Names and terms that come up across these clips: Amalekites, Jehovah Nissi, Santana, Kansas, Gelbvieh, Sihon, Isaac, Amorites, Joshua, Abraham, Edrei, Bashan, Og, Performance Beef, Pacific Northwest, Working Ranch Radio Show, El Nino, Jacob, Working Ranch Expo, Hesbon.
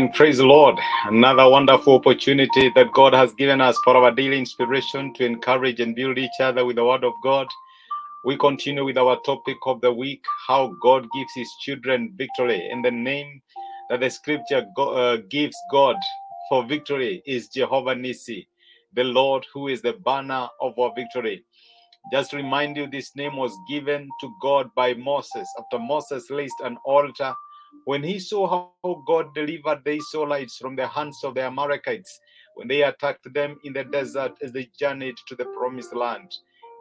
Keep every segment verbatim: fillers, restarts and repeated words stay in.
and praise the Lord. Another wonderful opportunity that God has given us for our daily inspiration to encourage and build each other with the word of God. We continue with our topic of the week, how God gives his children victory. And the name that the scripture go, uh, gives God for victory is Jehovah Nissi, the Lord who is the banner of our victory. Just remind you, this name was given to God by Moses. After Moses raised an altar, when he saw how God delivered the Israelites from the hands of the Amalekites, when they attacked them in the desert as they journeyed to the promised land,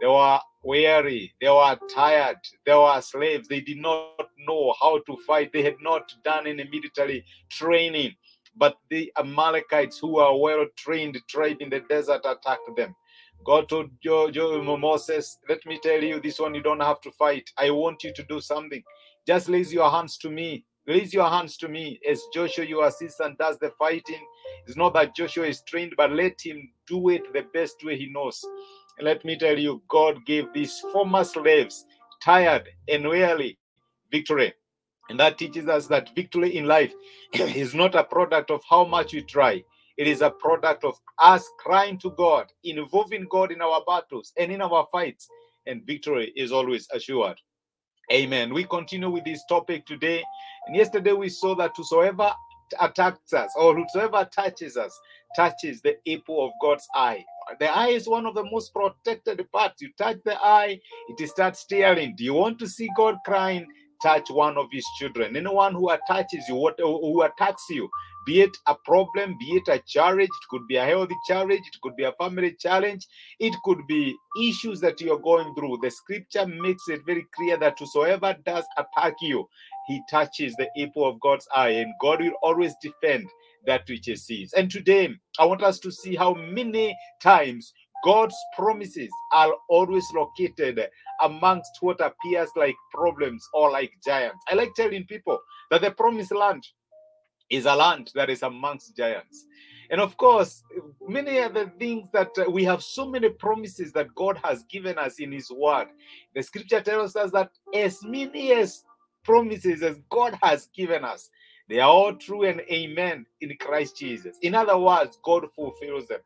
they were weary, they were tired, they were slaves, they did not know how to fight, they had not done any military training. But the Amalekites, who were a well-trained tribe in the desert, attacked them. God told Moses, let me tell you, this one you don't have to fight. I want you to do something. Just raise your hands to me. Raise your hands to me. As Joshua, your assistant, does the fighting. It's not that Joshua is trained, but let him do it the best way he knows. And let me tell you, God gave these former slaves, tired and weary, victory. And that teaches us that victory in life is not a product of how much we try. It is a product of us crying to God, involving God in our battles and in our fights. And victory is always assured. Amen. We continue with this topic today. And yesterday we saw that whosoever attacks us or whosoever touches us, touches the apple of God's eye. The eye is one of the most protected parts. You touch the eye, it starts tearing. Do you want to see God crying? Touch one of his children. Anyone who attaches you, who attacks you, be it a problem, be it a challenge, it could be a healthy challenge, it could be a family challenge, it could be issues that you're going through. The scripture makes it very clear that whosoever does attack you, he touches the apple of God's eye, and God will always defend that which he sees. And today, I want us to see how many times God's promises are always located amongst what appears like problems or like giants. I like telling people that the promised land is a land that is amongst giants. And of course, many other things that uh, we have so many promises that God has given us in his word. The scripture tells us that as many as promises as God has given us, they are all true and amen in Christ Jesus. In other words, God fulfills them.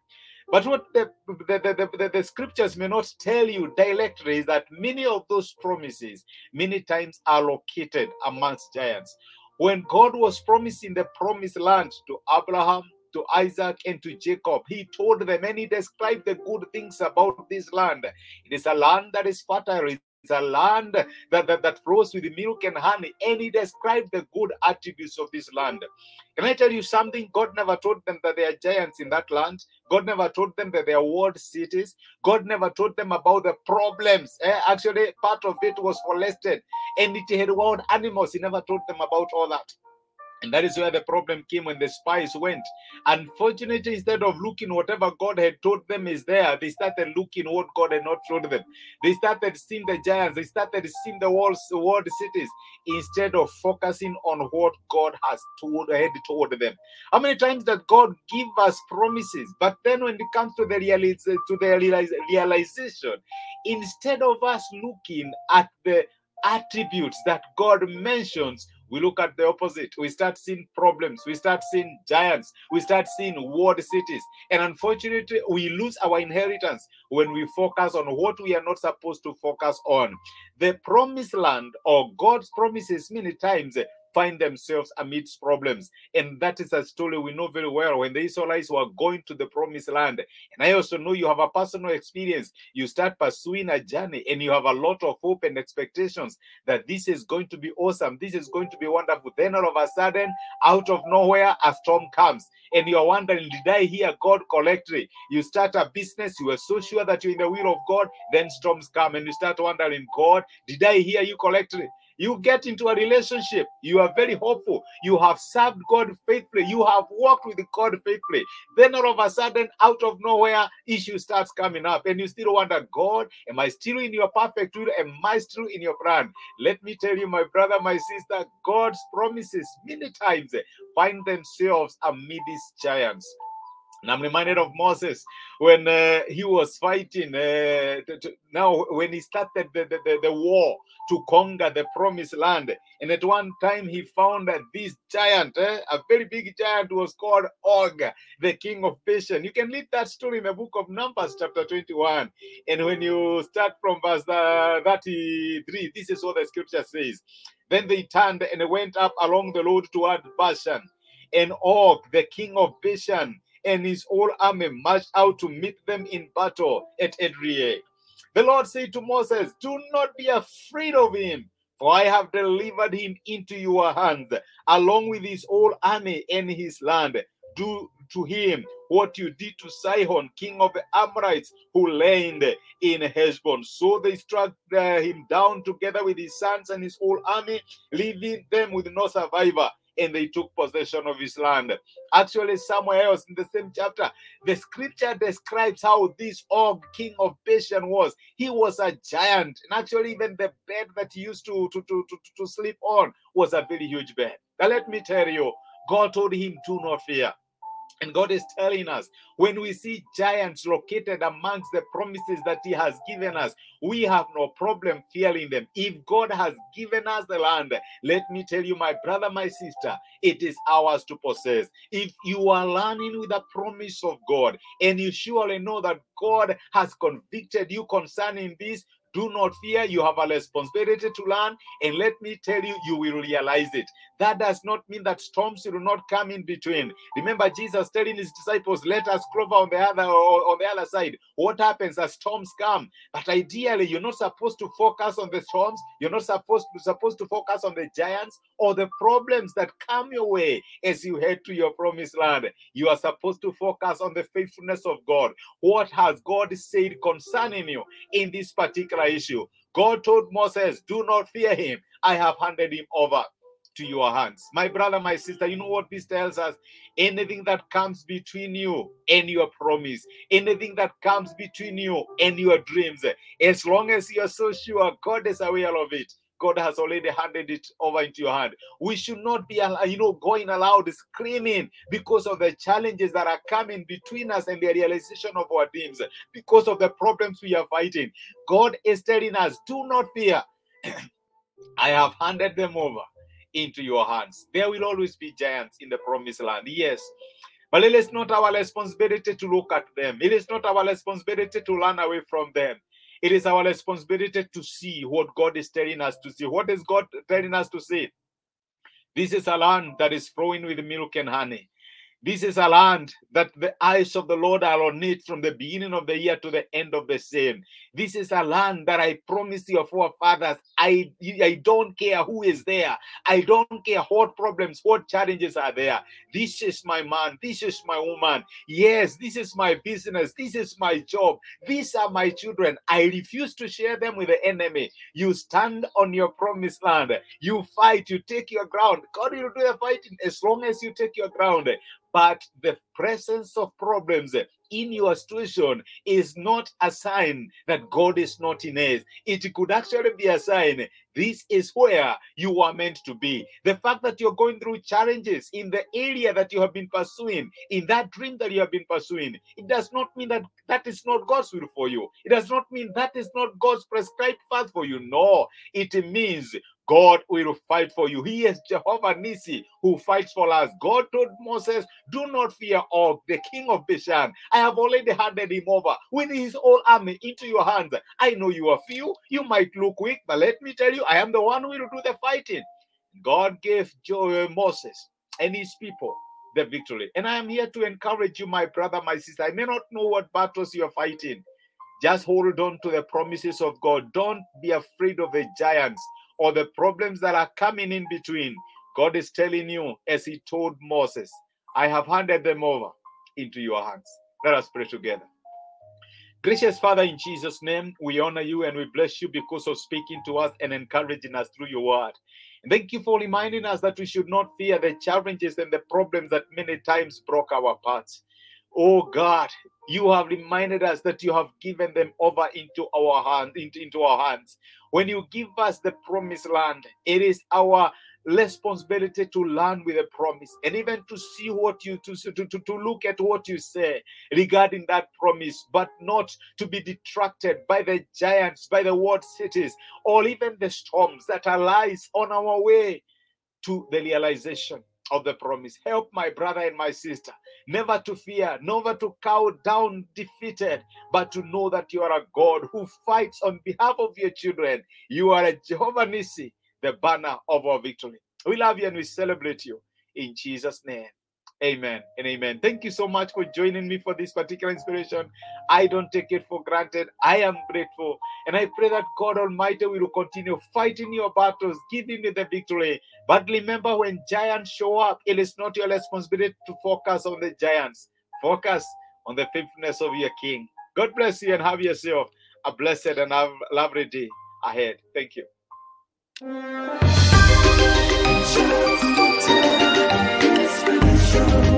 But what the the, the, the the scriptures may not tell you directly is that many of those promises many times are located amongst giants. When God was promising the promised land to Abraham, to Isaac, and to Jacob, he told them and he described the good things about this land. It is a land that is fertile. It's a land that, that, that flows with milk and honey. And he described the good attributes of this land. Can I tell you something? God never told them that there are giants in that land. God never told them that there are walled cities. God never told them about the problems. Eh? Actually, part of it was forested. And it had wild animals. He never told them about all that. And that is where the problem came when the spies went. Unfortunately, instead of looking whatever God had told them is there, they started looking what God had not told them. They started seeing the giants. They started seeing the walls, the world cities, instead of focusing on what God has told, had told them. How many times that God gives us promises, but then when it comes to the, realize, to the realize, realization, instead of us looking at the attributes that God mentions, we look at the opposite. We start seeing problems. We start seeing giants. We start seeing walled cities. And unfortunately, we lose our inheritance when we focus on what we are not supposed to focus on. The promised land or God's promises many times find themselves amidst problems. And that is a story we know very well. When the Israelites were going to the promised land, and I also know you have a personal experience, you start pursuing a journey and you have a lot of hope and expectations that this is going to be awesome, this is going to be wonderful. Then all of a sudden, out of nowhere, a storm comes and you are wondering, did I hear God correctly? You start a business, you are so sure that you're in the will of God, then storms come and you start wondering, God, did I hear you correctly? You get into a relationship. You are very hopeful. You have served God faithfully. You have walked with God faithfully. Then all of a sudden, out of nowhere, issues starts coming up. And you still wonder, God, am I still in your perfect will? Am I still in your plan? Let me tell you, my brother, my sister, God's promises many times find themselves amidst giants. And I'm reminded of Moses when uh, he was fighting. Uh, to, to, now, when he started the, the, the war to conquer the promised land, and at one time he found that this giant, eh, a very big giant, was called Og, the king of Bashan. You can read that story in the book of Numbers, chapter twenty-one. And when you start from verse thirty-three, this is what the scripture says. Then they turned and went up along the road toward Bashan. And Og, the king of Bashan, and his whole army marched out to meet them in battle at Edrei. The Lord said to Moses, do not be afraid of him, for I have delivered him into your hands, along with his whole army and his land. Do to him what you did to Sihon, king of the Amorites, who reigned in Hesbon. So they struck uh, him down together with his sons and his whole army, leaving them with no survivor. And they took possession of his land. Actually, somewhere else in the same chapter, the scripture describes how this Og, king of Bashan, was. He was a giant. And actually, even the bed that he used to, to, to, to, to sleep on was a very huge bed. Now, let me tell you, God told him, do not fear. And God is telling us, when we see giants located amongst the promises that he has given us, we have no problem fearing them. If God has given us the land, let me tell you, my brother, my sister, it is ours to possess. If you are learning with the promise of God, and you surely know that God has convicted you concerning this, do not fear. You have a responsibility to learn. And let me tell you, you will realize it. That does not mean that storms will not come in between. Remember Jesus telling his disciples, let us clover on the other on the other side. What happens as storms come? But ideally, you're not supposed to focus on the storms. You're not supposed to, supposed to focus on the giants or the problems that come your way as you head to your promised land. You are supposed to focus on the faithfulness of God. What has God said concerning you in this particular issue? God told Moses, do not fear him. I have handed him over to your hands. My brother, my sister, you know what this tells us? Anything that comes between you and your promise, anything that comes between you and your dreams, as long as you are so sure God is aware of it, God has already handed it over into your hand. We should not be, you know, going aloud screaming because of the challenges that are coming between us and the realization of our dreams, because of the problems we are fighting. God is telling us, do not fear. I have handed them over into your hands. There will always be giants in the promised land. Yes. But it is not our responsibility to look at them. It is not our responsibility to run away from them. It is our responsibility to see what God is telling us to see. What is God telling us to see? This is a land that is flowing with milk and honey. This is a land that the eyes of the Lord are on it from the beginning of the year to the end of the same. This is a land that I promise your forefathers. I, I don't care who is there. I don't care what problems, what challenges are there. This is my man. This is my woman. Yes, this is my business. This is my job. These are my children. I refuse to share them with the enemy. You stand on your promised land. You fight. You take your ground. God will do the fighting as long as you take your ground. But the presence of problems in your situation is not a sign that God is not in it. It could actually be a sign this is where you are meant to be. The fact that you're going through challenges in the area that you have been pursuing, in that dream that you have been pursuing, it does not mean that that is not God's will for you. It does not mean that is not God's prescribed path for you. No, it means God will fight for you. He is Jehovah Nissi, who fights for us. God told Moses, do not fear Og, the king of Bashan. I have already handed him over with his whole army into your hands. I know you are few. You might look weak, but let me tell you, I am the one who will do the fighting. God gave Moses and his people the victory. And I am here to encourage you, my brother, my sister. I may not know what battles you are fighting. Just hold on to the promises of God. Don't be afraid of the giants or the problems that are coming in between. God is telling you, as he told Moses, I have handed them over into your hands. Let us pray together. Gracious Father, in Jesus' name, we honor you and we bless you because of speaking to us and encouraging us through your word. And thank you for reminding us that we should not fear the challenges and the problems that many times broke our paths. Oh God, you have reminded us that you have given them over into our hands, into, into our hands. When you give us the promised land, it is our responsibility to learn with a promise, and even to see what you to, to, to, to look at what you say regarding that promise, but not to be detracted by the giants, by the world cities, or even the storms that arise on our way to the realization of the promise. Help my brother and my sister never to fear, never to cow down defeated, but to know that you are a God who fights on behalf of your children. You are a Jehovah Nissi, the banner of our victory. We love you and we celebrate you in Jesus' name. Amen and amen. Thank you so much for joining me for this particular inspiration. I don't take it for granted. I am grateful. And I pray that God Almighty will continue fighting your battles, giving you the victory. But remember, when giants show up, it is not your responsibility to focus on the giants. Focus on the faithfulness of your King. God bless you and have yourself a blessed and lovely day ahead. Thank you. Show.